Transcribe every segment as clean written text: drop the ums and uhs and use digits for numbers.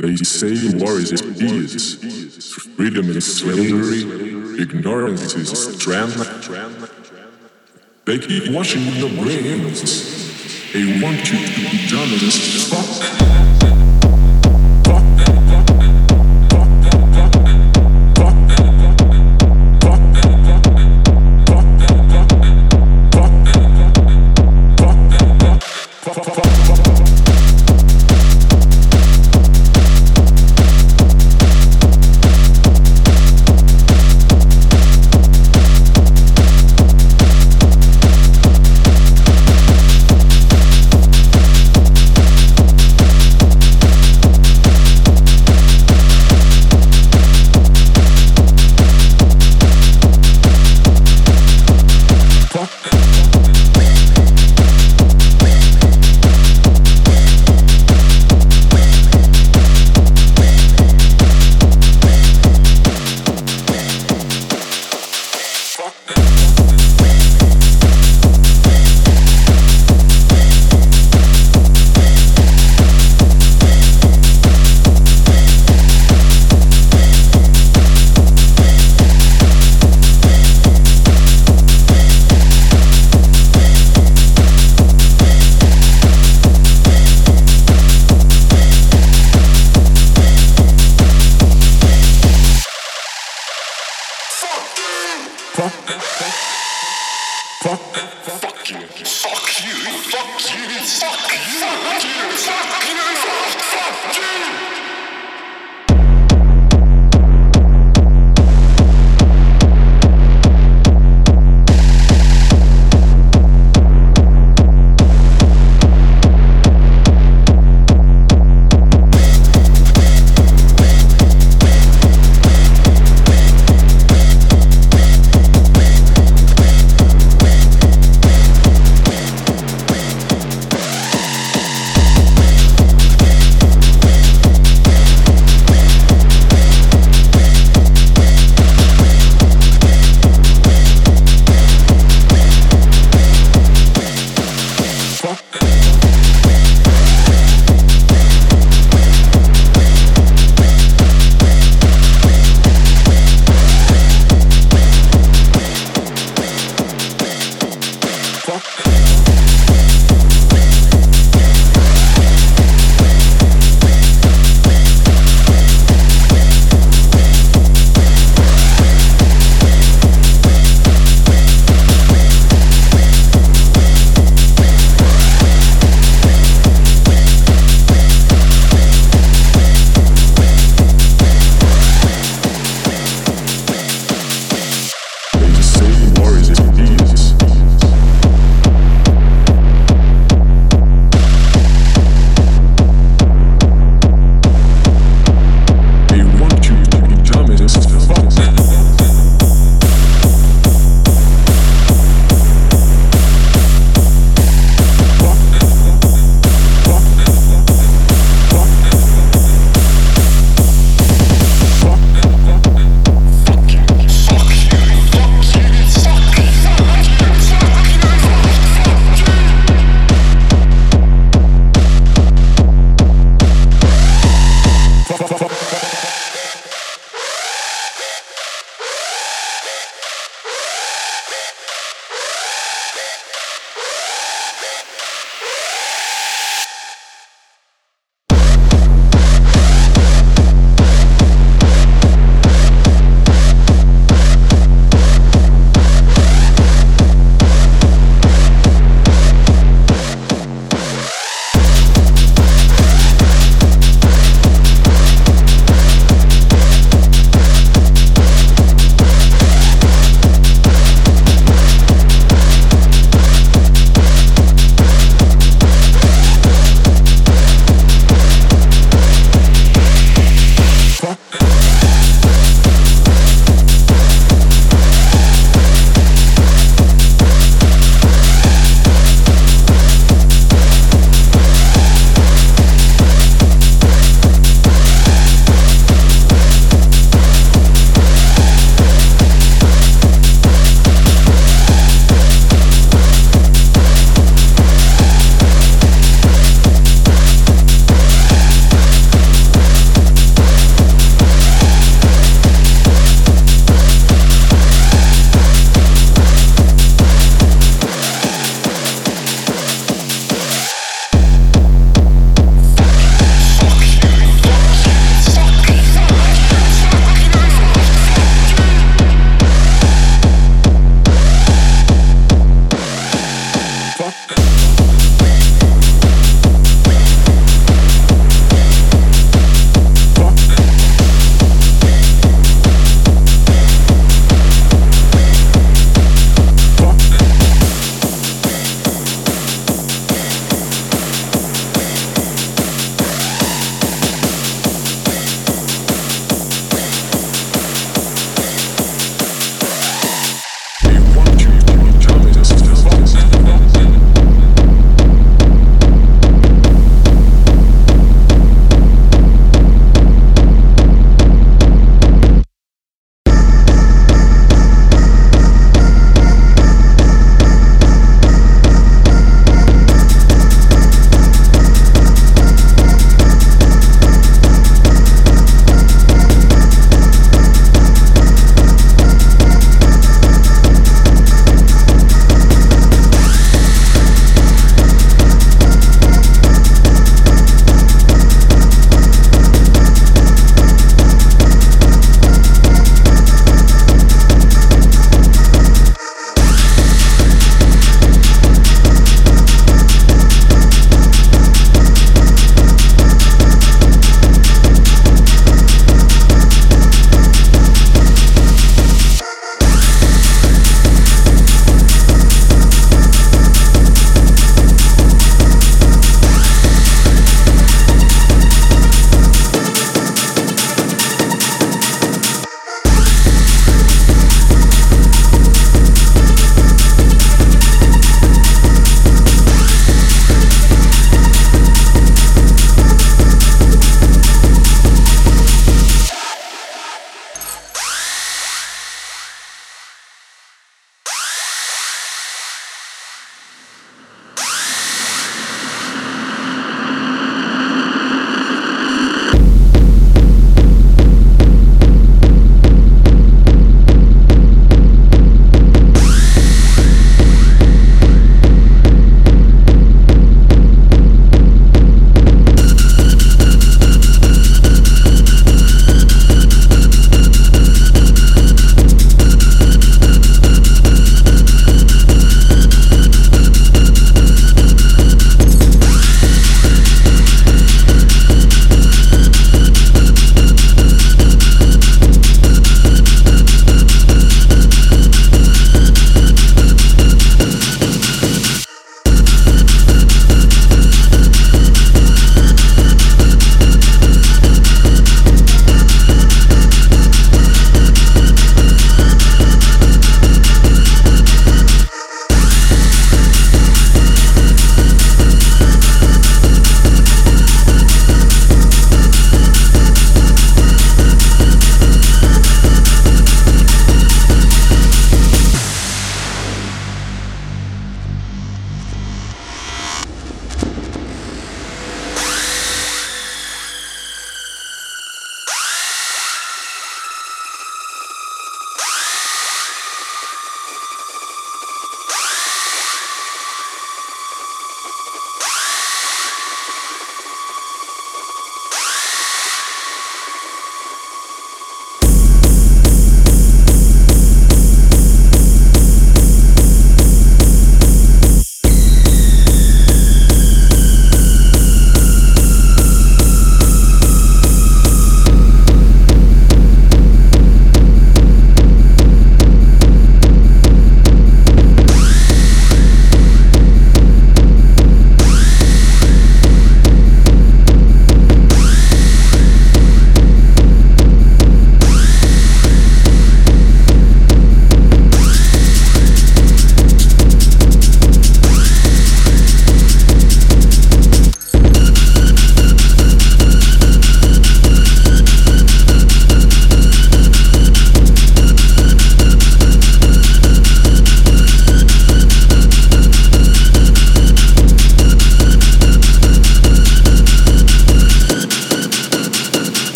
They say war is tedious, freedom is slavery, ignorance is strength. They keep washing your brains. They want you to be dumb as fuck.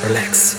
Relax.